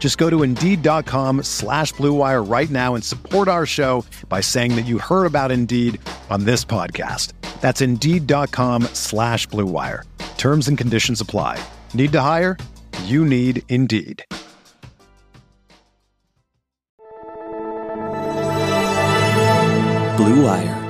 Just go to Indeed.com/Blue Wire right now and support our show by saying that you heard about Indeed on this podcast. That's Indeed.com/Blue Wire. Terms and conditions apply. Need to hire? You need Indeed. Blue Wire.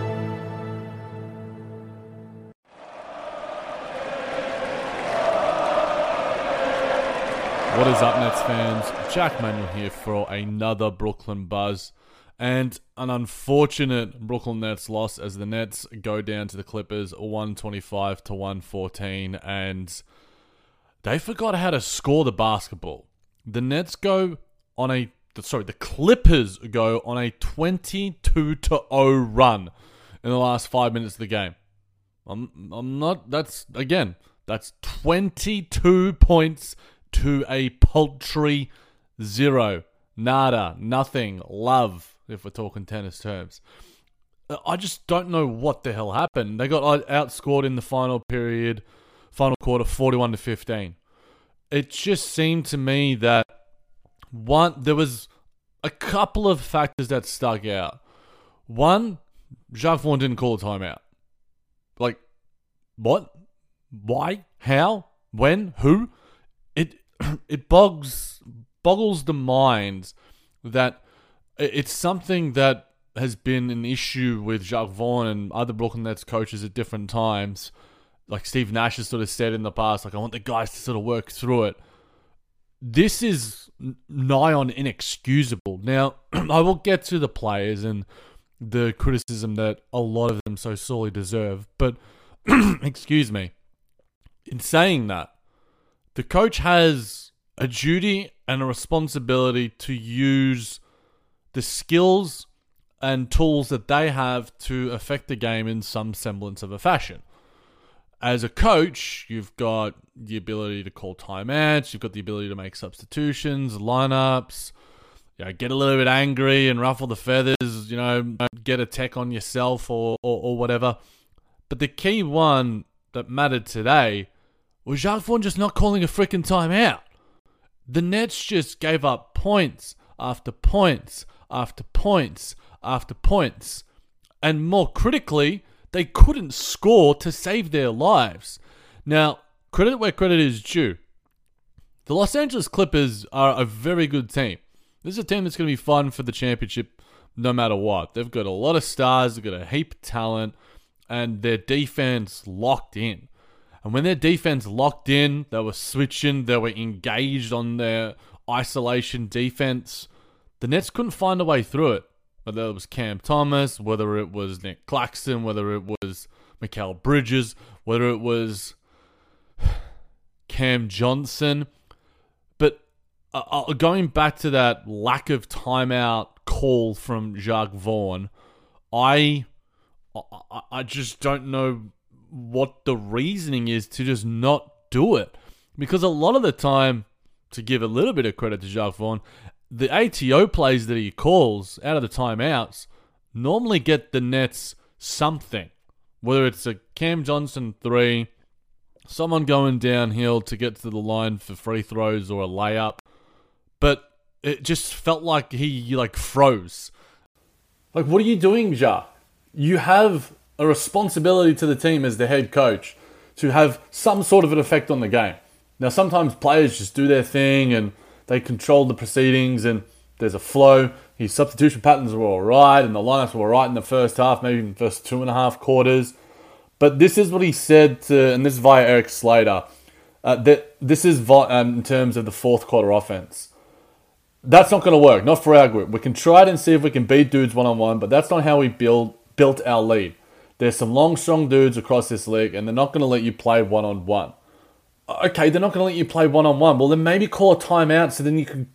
What is up, Nets fans? Jac Manuell here for another Brooklyn Buzz and an unfortunate Brooklyn Nets loss as the Nets go down to the Clippers 125-114, and they forgot how to score the basketball. The Clippers go on a 22-0 run in the last 5 minutes of the game. That's 22 points to a paltry zero. Nada, nothing, love, if we're talking tennis terms. I just don't know what the hell happened. They got outscored in the final quarter, 41-15. It just seemed to me that there was a couple of factors that stuck out. One, Jacque Vaughn didn't call a timeout. Like, what? Why? How? When? Who? It boggles the mind that it's something that has been an issue with Jacque Vaughn and other Brooklyn Nets coaches at different times. Like Steve Nash has sort of said in the past, like, I want the guys to sort of work through it. This is nigh on inexcusable. Now, I will get to the players and the criticism that a lot of them so sorely deserve. But, excuse me, in saying that, the coach has a duty and a responsibility to use the skills and tools that they have to affect the game in some semblance of a fashion. As a coach, you've got the ability to call timeouts, you've got the ability to make substitutions, lineups, get a little bit angry and ruffle the feathers, get a tech on yourself or whatever. But the key one that mattered today was Jacque Vaughn just not calling a freaking timeout. The Nets just gave up points after points after points after points. And more critically, they couldn't score to save their lives. Now, credit where credit is due. The Los Angeles Clippers are a very good team. This is a team that's going to be fun for the championship no matter what. They've got a lot of stars, they've got a heap of talent, and their defense locked in. And when their defense locked in, they were switching, they were engaged on their isolation defense. The Nets couldn't find a way through it. Whether it was Cam Thomas, whether it was Nick Claxton, whether it was Mikal Bridges, whether it was Cam Johnson. But going back to that lack of timeout call from Jacque Vaughn, I just don't know what the reasoning is to just not do it. Because a lot of the time, to give a little bit of credit to Jacque Vaughn, the ATO plays that he calls out of the timeouts normally get the Nets something. Whether it's a Cam Johnson 3, someone going downhill to get to the line for free throws or a layup. But it just felt like he froze. Like, what are you doing, Jacque? You have a responsibility to the team as the head coach to have some sort of an effect on the game. Now, sometimes players just do their thing and they control the proceedings and there's a flow. His substitution patterns were all right and the lineups were all right in the first half, maybe in the first 2.5 quarters. But this is what he said to, and this is via Eric Slater, that this is in terms of the fourth quarter offense. That's not going to work, not for our group. We can try it and see if we can beat dudes one-on-one, but that's not how we built our lead. There's some long, strong dudes across this league, and they're not going to let you play one-on-one. Okay, they're not going to let you play one-on-one. Well, then maybe call a timeout so then you can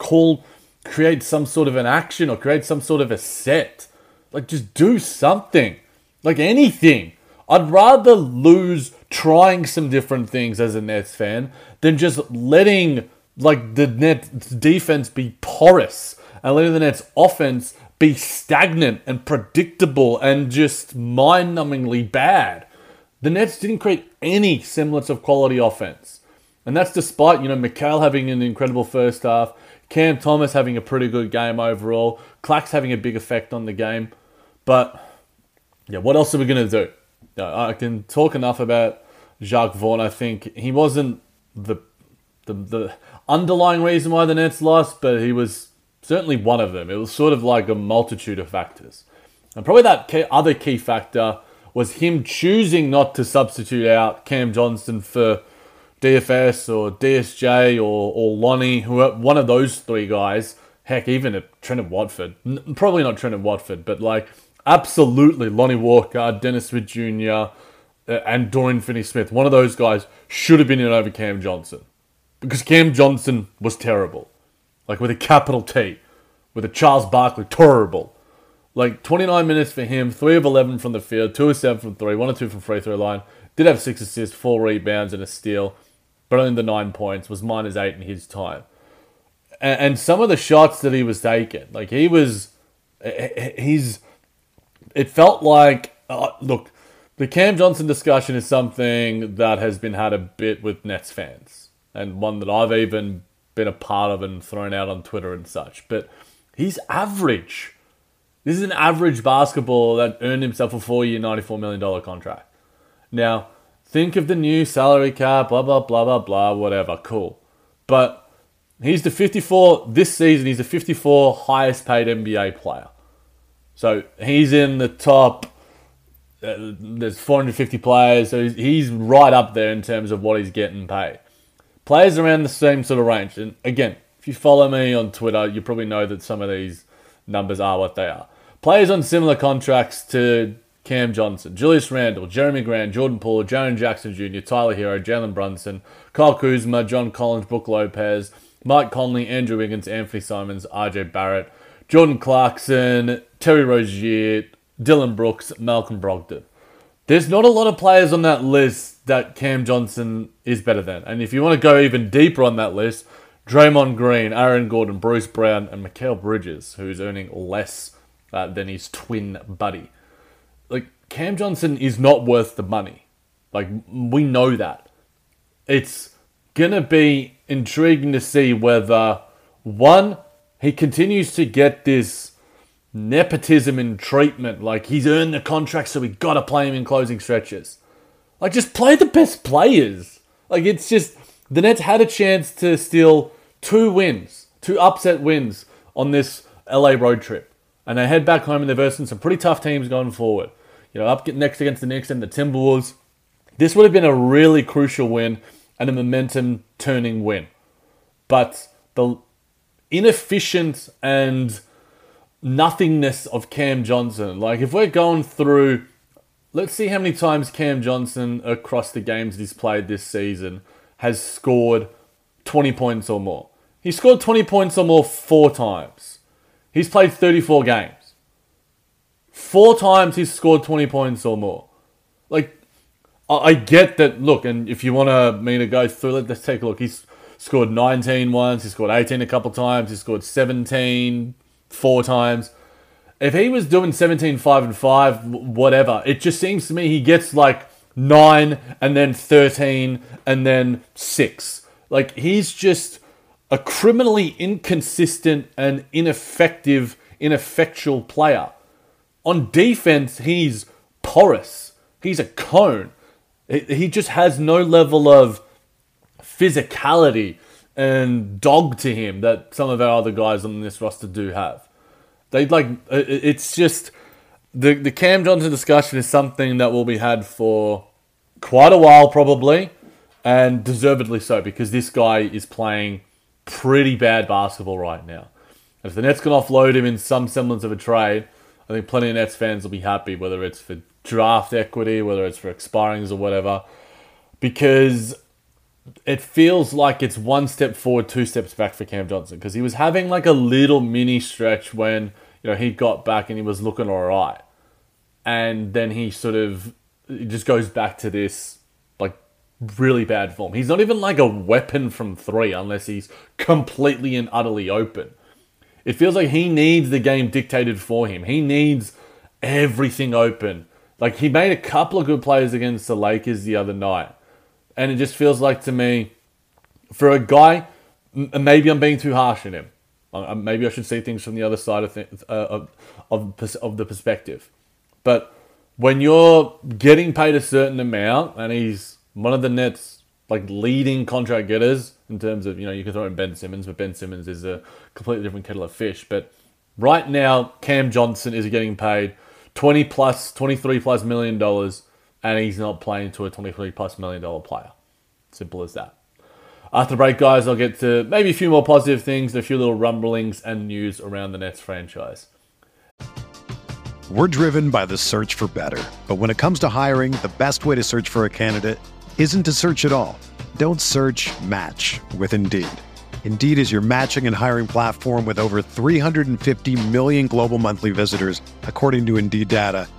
create some sort of an action or create some sort of a set. Like, just do something. Like, anything. I'd rather lose trying some different things as a Nets fan than just letting, like, the Nets defense be porous and letting the Nets offense be stagnant and predictable and just mind-numbingly bad. The Nets didn't create any semblance of quality offense. And that's despite, Mikal having an incredible first half, Cam Thomas having a pretty good game overall, Clax having a big effect on the game. But, yeah, what else are we going to do? I can talk enough about Jacque Vaughn. I think he wasn't the underlying reason why the Nets lost, but he was certainly one of them. It was sort of like a multitude of factors. And probably that other key factor was him choosing not to substitute out Cam Johnson for DFS or DSJ or Lonnie, one of those three guys. Heck, even at Trenton Watford. Probably not Trenton Watford, but like absolutely Lonnie Walker, Dennis Smith Jr., and Dorian Finney-Smith. One of those guys should have been in over Cam Johnson because Cam Johnson was terrible. Like with a capital T, with a Charles Barkley, terrible. Like 29 minutes for him, 3 of 11 from the field, 2 of 7 from 3, 1 of 2 from free throw line. Did have 6 assists, 4 rebounds and a steal, but only the 9 points, was -8 in his time. And some of the shots that he was taking, like it felt like, look, the Cam Johnson discussion is something that has been had a bit with Nets fans and one that I've even been a part of and thrown out on Twitter and such, but he's average. This is an average basketballer that earned himself a 4-year, $94 million contract. Now, think of the new salary cap, blah, blah, blah, blah, blah, whatever, cool. But he's the 54, this season, he's the 54 highest paid NBA player. So he's in the top, there's 450 players, so he's right up there in terms of what he's getting paid. Players around the same sort of range. And again, if you follow me on Twitter, you probably know that some of these numbers are what they are. Players on similar contracts to Cam Johnson, Julius Randle, Jeremy Grant, Jordan Poole, Jaren Jackson Jr., Tyler Hero, Jalen Brunson, Kyle Kuzma, John Collins, Brook Lopez, Mike Conley, Andrew Wiggins, Anthony Simons, RJ Barrett, Jordan Clarkson, Terry Rozier, Dylan Brooks, Malcolm Brogdon. There's not a lot of players on that list that Cam Johnson is better than. And if you want to go even deeper on that list, Draymond Green, Aaron Gordon, Bruce Brown, and Mikal Bridges, who's earning less than his twin buddy. Like, Cam Johnson is not worth the money. Like, we know that. It's going to be intriguing to see whether, one, he continues to get this nepotism in treatment. Like, he's earned the contract, so we got to play him in closing stretches. Like, just play the best players. Like, it's just, the Nets had a chance to steal 2 upset wins on this LA road trip. And they head back home and they're versing some pretty tough teams going forward. Up next against the Knicks and the Timberwolves. This would have been a really crucial win and a momentum-turning win. But the inefficient and nothingness of Cam Johnson. Like, if we're going through, let's see how many times Cam Johnson across the games he's played this season has scored 20 points or more. He scored 20 points or more 4 times. He's played 34 games. 4 times he's scored 20 points or more. Like, I get that, look, and if you want me to go through, let's take a look. He's scored 19 once, he scored 18 a couple times, he scored 17 4 times. If he was doing 17, 5, and 5, whatever, it just seems to me he gets like 9, and then 13, and then 6. Like, he's just a criminally inconsistent and ineffectual player. On defense, he's porous. He's a cone. He just has no level of physicality and dog to him that some of our other guys on this roster do have. It's just, the Cam Johnson discussion is something that will be had for quite a while probably, and deservedly so, because this guy is playing pretty bad basketball right now. If the Nets can offload him in some semblance of a trade, I think plenty of Nets fans will be happy, whether it's for draft equity, whether it's for expirings or whatever, because it feels like it's one step forward, two steps back for Cam Johnson, because he was having like a little mini stretch when, you know, he got back and he was looking all right. And then he sort of just goes back to this like really bad form. He's not even like a weapon from three unless he's completely and utterly open. It feels like he needs the game dictated for him. He needs everything open. Like, he made a couple of good plays against the Lakers the other night. And it just feels like, to me, for a guy, maybe I'm being too harsh on him. Maybe I should see things from the other side of the perspective. But when you're getting paid a certain amount, and he's one of the Nets' like leading contract getters in terms of, you know, you can throw in Ben Simmons, but Ben Simmons is a completely different kettle of fish. But right now, Cam Johnson is getting paid $23+ million, and he's not playing to a $23+ million player. Simple as that. After the break, guys, I'll get to maybe a few more positive things, a few little rumblings and news around the Nets franchise. We're driven by the search for better. But when it comes to hiring, the best way to search for a candidate isn't to search at all. Don't search, match with Indeed. Indeed is your matching and hiring platform with over 350 million global monthly visitors, according to Indeed data,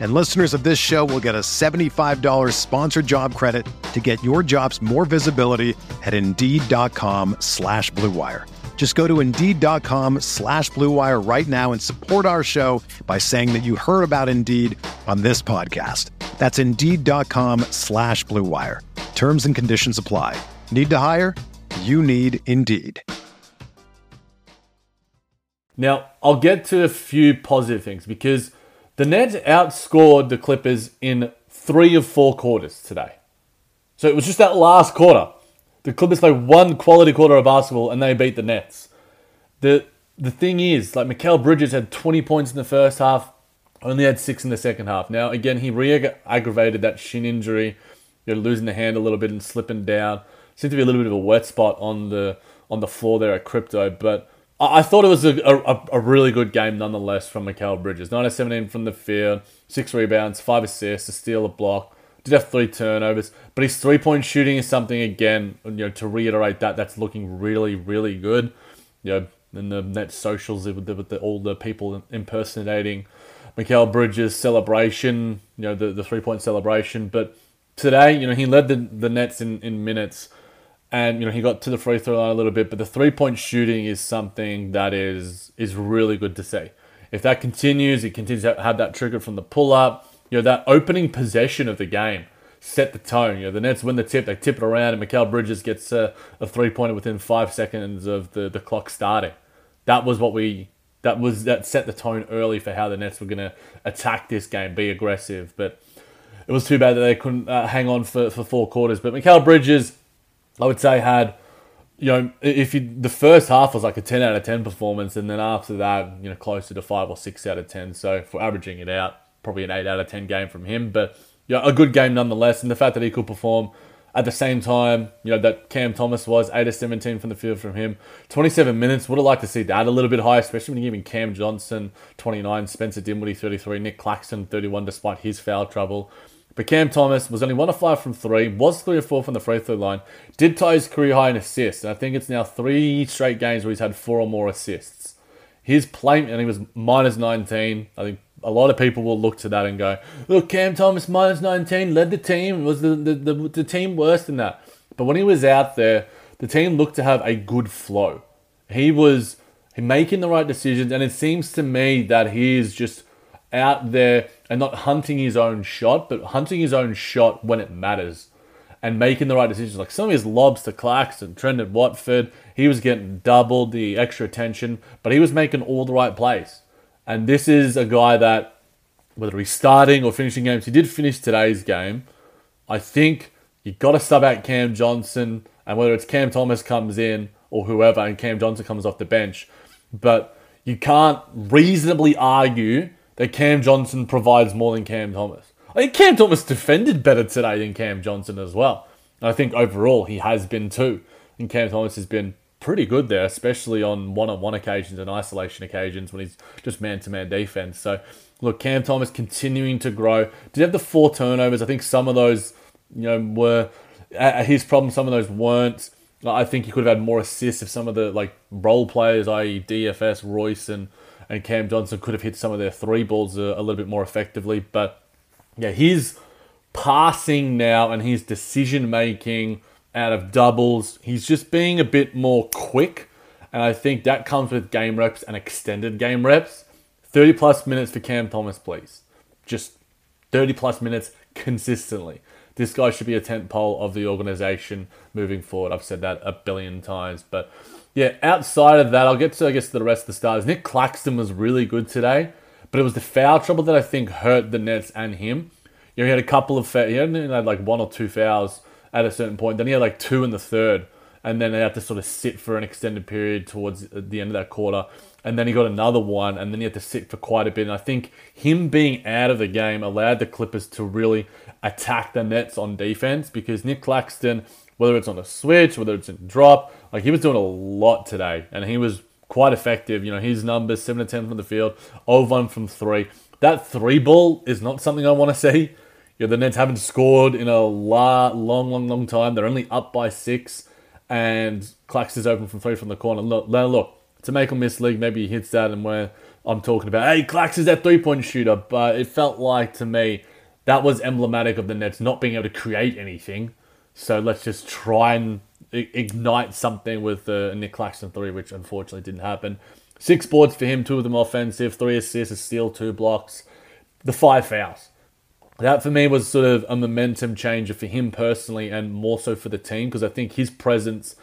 And listeners of this show will get a $75 sponsored job credit to get your jobs more visibility at Indeed.com/Blue Wire. Just go to Indeed.com/Blue Wire right now and support our show by saying that you heard about Indeed on this podcast. That's Indeed.com/Blue Wire. Terms and conditions apply. Need to hire? You need Indeed. Now, I'll get to a few positive things, because the Nets outscored the Clippers in 3 of 4 quarters today. So it was just that last quarter. The Clippers play one quality quarter of basketball and they beat the Nets. The thing is, like, Mikal Bridges had 20 points in the first half, only had 6 in the second half. Now, again, he re-aggravated that shin injury, you know, losing the hand a little bit and slipping down. Seemed to be a little bit of a wet spot on the floor there at Crypto, but I thought it was a really good game nonetheless from Mikal Bridges. 9 of 17 from the field, 6 rebounds, 5 assists, a steal, a block. Did have 3 turnovers, but his three-point shooting is something, again, you know, to reiterate that's looking really, really good. You know, in the Nets socials, with all the people impersonating Mikal Bridges' celebration, you know, the three-point celebration. But today, you know, he led the Nets in minutes, and, you know, he got to the free throw line a little bit, but the three-point shooting is something that is really good to see. If that continues, he continues to have that trigger from the pull-up. You know, that opening possession of the game set the tone. You know, the Nets win the tip, they tip it around, and Mikal Bridges gets a three-pointer within 5 seconds of the clock starting. That set the tone early for how the Nets were going to attack this game, be aggressive. But it was too bad that they couldn't hang on for 4 quarters. But Mikal Bridges, I would say, had, you know, the first half was like a 10 out of 10 performance, and then after that, you know, closer to 5 or 6 out of 10. So for averaging it out, probably an 8 out of 10 game from him, but, you know, a good game nonetheless. And the fact that he could perform at the same time, you know, that Cam Thomas was 8 of 17 from the field from him. 27 minutes, would have liked to see that a little bit higher, especially when you're giving Cam Johnson 29, Spencer Dinwiddie 33, Nick Claxton 31 despite his foul trouble. But Cam Thomas was only 1 of 5 from 3, was 3 of 4 from the free throw line, did tie his career high in assists, and I think it's now 3 straight games where he's had 4 or more assists. His play, and he was minus 19, I think. A lot of people will look to that and go, look, Cam Thomas, minus 19, led the team. Was the team worse than that? But when he was out there, the team looked to have a good flow. He was making the right decisions, and it seems to me that he is just out there and not hunting his own shot, but hunting his own shot when it matters. and making the right decisions. Like some of his lobs to Clarkson, Trenton Watford, he was getting double the extra attention, but he was making all the right plays. And this is a guy that, whether he's starting or finishing games, he did finish today's game. I think you got to sub out Cam Johnson, and whether it's Cam Thomas comes in or whoever, and Cam Johnson comes off the bench. But you can't reasonably argue that Cam Johnson provides more than Cam Thomas. I think Cam Thomas defended better today than Cam Johnson as well. And I think overall he has been too. And Cam Thomas has been pretty good there, especially on one-on-one occasions and isolation occasions when he's just man-to-man defense. So, look, Cam Thomas continuing to grow. Did have the 4 turnovers. I think some of those, were his problem. Some of those weren't. I think he could have had more assists if some of the role players, i.e. DFS, Royce, and Cam Johnson could have hit some of their 3 balls a little bit more effectively. But yeah, his passing now and his decision-making out of doubles, he's just being a bit more quick. And I think that comes with game reps and extended game reps. 30-plus minutes for Cam Thomas, please. Just 30-plus minutes consistently. This guy should be a tentpole of the organization moving forward. I've said that a billion times. But yeah, outside of that, I'll get to, the rest of the stars. Nick Claxton was really good today, but it was the foul trouble that I think hurt the Nets and him. He had a couple of fouls. He only had 1 or 2 fouls at a certain point. Then he had 2 in the third. And then they had to sort of sit for an extended period towards the end of that quarter. And then he got another one. And then he had to sit for quite a bit. And I think him being out of the game allowed the Clippers to really attack the Nets on defense, because Nick Claxton, whether it's on a switch, whether it's in drop, he was doing a lot today. And he was quite effective. His numbers, 7 to 10 from the field, 0-1 from 3. That 3 ball is not something I want to see. The Nets haven't scored in a long time. They're only up by 6. And Claxton's open from 3 from the corner. Look, it's a make or miss league. Maybe he hits that, and where I'm talking about, hey, Claxton's that 3-point shooter. But it felt like, to me, that was emblematic of the Nets not being able to create anything. So let's just try and ignite something with a Nick Claxton 3, which unfortunately didn't happen. 6 boards for him, 2 of them offensive, 3 assists, a steal, 2 blocks, the 5 fouls. That for me was sort of a momentum changer for him personally, and more so for the team, because I think his presence,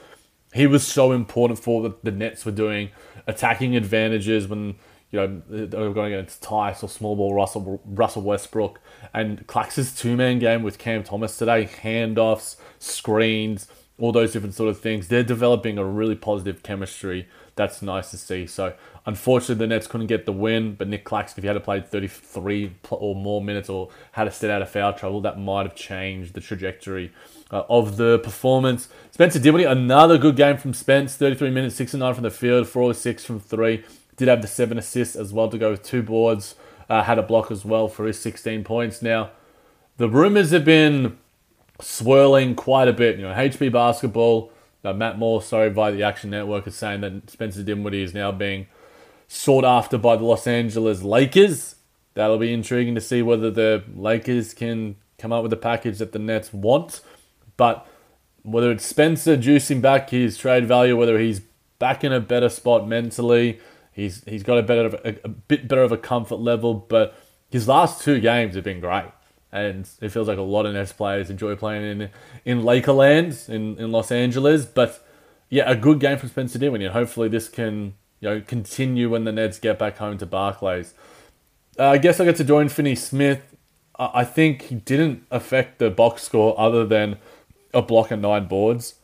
he was so important for what the Nets were doing, attacking advantages when they were going against Tice or small ball Russell Westbrook, and Clax's 2-man game with Cam Thomas today, handoffs, screens, all those different sort of things. They're developing a really positive chemistry. That's nice to see. So, unfortunately, the Nets couldn't get the win, but Nick Claxton, if he had played 33 or more minutes or had stayed out of foul trouble, that might have changed the trajectory of the performance. Spencer Dinwiddie, another good game from Spence. 33 minutes, 6-9 from the field, 4-6 from 3. Did have the 7 assists as well to go with 2 boards. Had a block as well for his 16 points. Now, the rumors have been swirling quite a bit. HB Basketball, Matt Moore, via the Action Network, is saying that Spencer Dinwiddie is now being sought after by the Los Angeles Lakers. That'll be intriguing to see whether the Lakers can come up with a package that the Nets want. But whether it's Spencer juicing back his trade value, whether he's back in a better spot mentally, he's got a bit better of a comfort level. But his last 2 games have been great. And it feels like a lot of Nets players enjoy playing in Lakerland, in Los Angeles. But yeah, a good game from Spencer Dinwiddie. And hopefully this can continue when the Nets get back home to Barclays. I guess I'll get to Dorian Finney-Smith. I think he didn't affect the box score other than a block and 9 boards.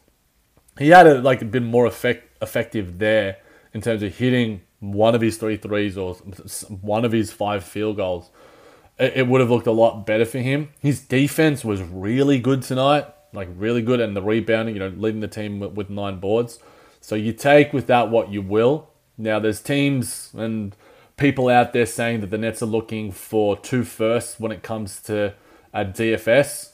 He had been more effective there in terms of hitting one of his 3 threes or one of his 5 field goals. It would have looked a lot better for him. His defense was really good tonight, really good, and the rebounding, leading the team with 9 boards. So you take with that what you will. Now, there's teams and people out there saying that the Nets are looking for 2 firsts when it comes to DFS.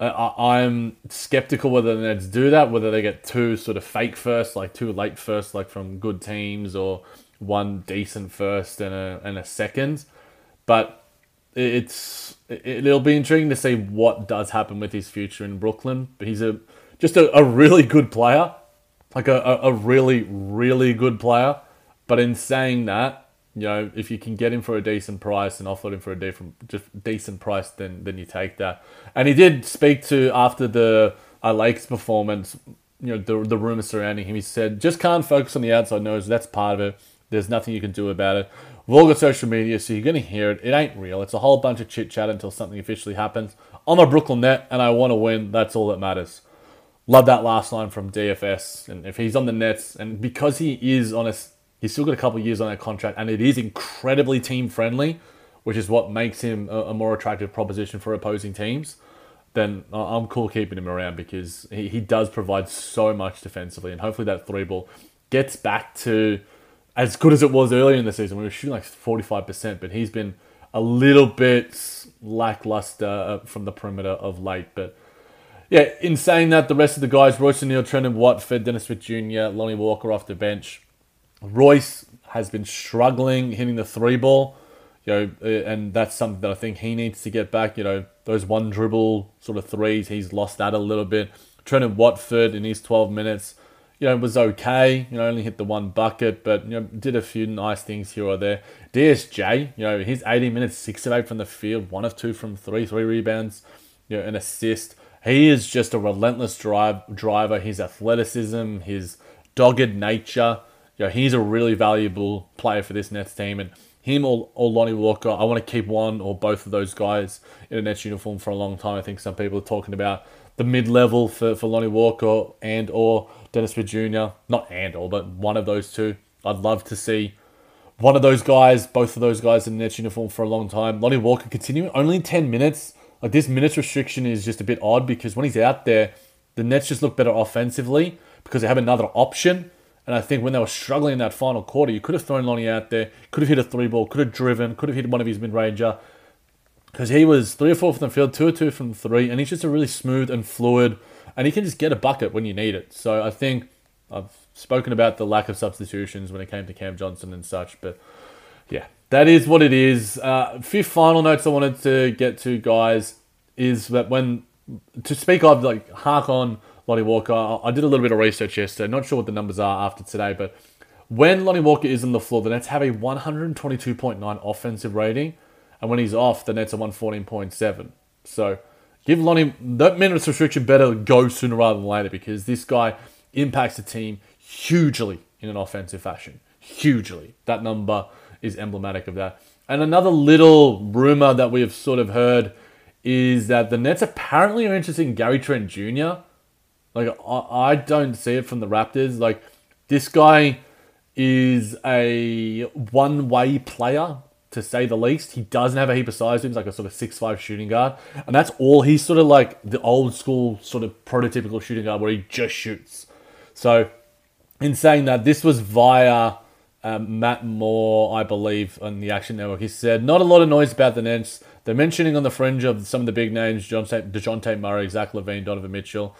I'm skeptical whether the Nets do that, whether they get 2 sort of fake firsts, 2 late firsts, from good teams, or 1 decent first and a second. But it'll be intriguing to see what does happen with his future in Brooklyn. But he's just a really good player, a really, really good player. But in saying that, you know, if you can get him for a decent price and offered him for a decent price, then you take that. And he did speak to, after the Lakers performance, you know, the rumors surrounding him. He said, just can't focus on the outside noise. That's part of it. There's nothing you can do about it. We've all got social media, so you're going to hear it. It ain't real. It's a whole bunch of chit-chat until something officially happens. I'm a Brooklyn Net, and I want to win. That's all that matters. Love that last line from DFS. And if he's on the Nets, and because he is on a... He's still got a couple of years on that contract, and it is incredibly team-friendly, which is what makes him a more attractive proposition for opposing teams. Then I'm cool keeping him around because he does provide so much defensively, and hopefully that three ball gets back to as good as it was earlier in the season. We were shooting like 45%, but he's been a little bit lackluster from the perimeter of late. But yeah, in saying that, the rest of the guys, Royce O'Neale, Trenton Watford, Dennis Smith Jr., Lonnie Walker off the bench. Royce has been struggling hitting the three ball, you know, and that's something that I think he needs to get back. You know, those one dribble sort of threes, he's lost that a little bit. Trenton Watford in his 12 minutes, you know, was okay. You know, only hit the one bucket, but you know, did a few nice things here or there. DSJ, you know, his 18 minutes, 6 of 8 from the field, 1 of 2 from 3 rebounds, you know, an assist. He is just a relentless driver. His athleticism, his dogged nature. You know, he's a really valuable player for this Nets team. And him or Lonnie Walker, I want to keep one or both of those guys in a Nets uniform for a long time. I think some people are talking about the mid-level for Lonnie Walker and or Dennis Smith Jr. Not and or, but one of those two. I'd love to see one of those guys, both of those guys in the Nets uniform for a long time. Lonnie Walker continuing only 10 minutes. Like, this minutes restriction is just a bit odd because when he's out there, the Nets just look better offensively because they have another option. And I think when they were struggling in that final quarter, you could have thrown Lonnie out there, could have hit a three ball, could have driven, could have hit one of his mid-ranger. Because he was 3 or 4 from the field, 2 or 2 from 3, and he's just a really smooth and fluid, and he can just get a bucket when you need it. So I think I've spoken about the lack of substitutions when it came to Cam Johnson and such, but yeah, that is what it is. 5 final notes I wanted to get to, guys, is that when, to speak of, like, hark on Lonnie Walker, I did a little bit of research yesterday. Not sure what the numbers are after today, but when Lonnie Walker is on the floor, the Nets have a 122.9 offensive rating, and when he's off, the Nets are 114.7. So give Lonnie that minutes restriction, better go sooner rather than later, because this guy impacts the team hugely in an offensive fashion. Hugely. That number is emblematic of that. And another little rumor that we have sort of heard is that the Nets apparently are interested in Gary Trent Jr. Like, I don't see it from the Raptors. Like, this guy is a one-way player, to say the least. He doesn't have a heap of size to him. He's like a sort of 6'5" shooting guard. And that's all. He's sort of like the old-school sort of prototypical shooting guard where he just shoots. So, in saying that, this was via Matt Moore, I believe, on the Action Network. He said, not a lot of noise about the Nets. They're mentioning on the fringe of some of the big names, DeJounte Murray, Zach LaVine, Donovan Mitchell.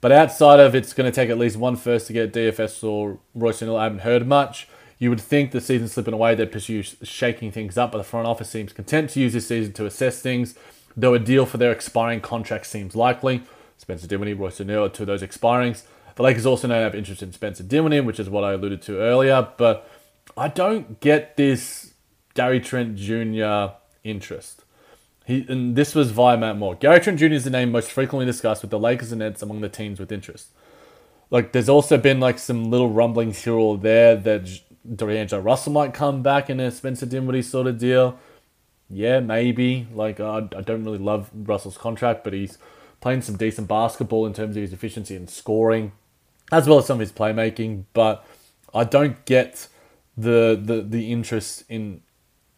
But outside of it's going to take at least one first to get DFS or Royce O'Neale, I haven't heard much. You would think the season's slipping away, they'd pursue shaking things up, but the front office seems content to use this season to assess things, though a deal for their expiring contract seems likely. Spencer Dinwiddie, Royce O'Neale are two of those expirings. The Lakers also now have interest in Spencer Dinwiddie, which is what I alluded to earlier, but I don't get this Gary Trent Jr. interest. And this was via Matt Moore. Gary Trent Jr. is the name most frequently discussed with the Lakers and Nets among the teams with interest. Like, there's also been like some little rumblings here or there that D'Angelo Russell might come back in a Spencer Dinwiddie sort of deal. Yeah, maybe. Like, I don't really love Russell's contract, but he's playing some decent basketball in terms of his efficiency and scoring, as well as some of his playmaking. But I don't get the interest in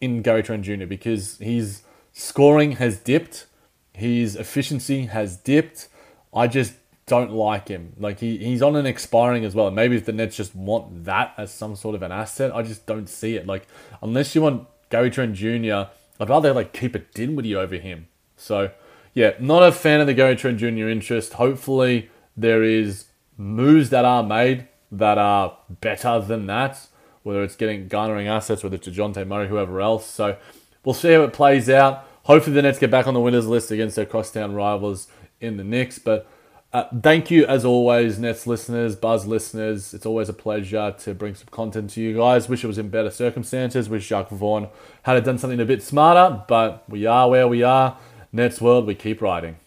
Gary Trent Jr. because he's... scoring has dipped. His efficiency has dipped. I just don't like him. Like, he's on an expiring as well. Maybe if the Nets just want that as some sort of an asset, I just don't see it. Like, unless you want Gary Trent Jr., I'd rather, like, keep a Dinwiddie over him. So, yeah, not a fan of the Gary Trent Jr. interest. Hopefully there is moves that are made that are better than that, whether it's garnering assets, whether it's DeJounte Murray, whoever else. So, we'll see how it plays out. Hopefully the Nets get back on the winners list against their crosstown rivals in the Knicks. But Thank you, as always, Nets listeners, Buzz listeners. It's always a pleasure to bring some content to you guys. Wish it was in better circumstances. Wish Jacque Vaughn had done something a bit smarter, but we are where we are. Nets world, we keep riding.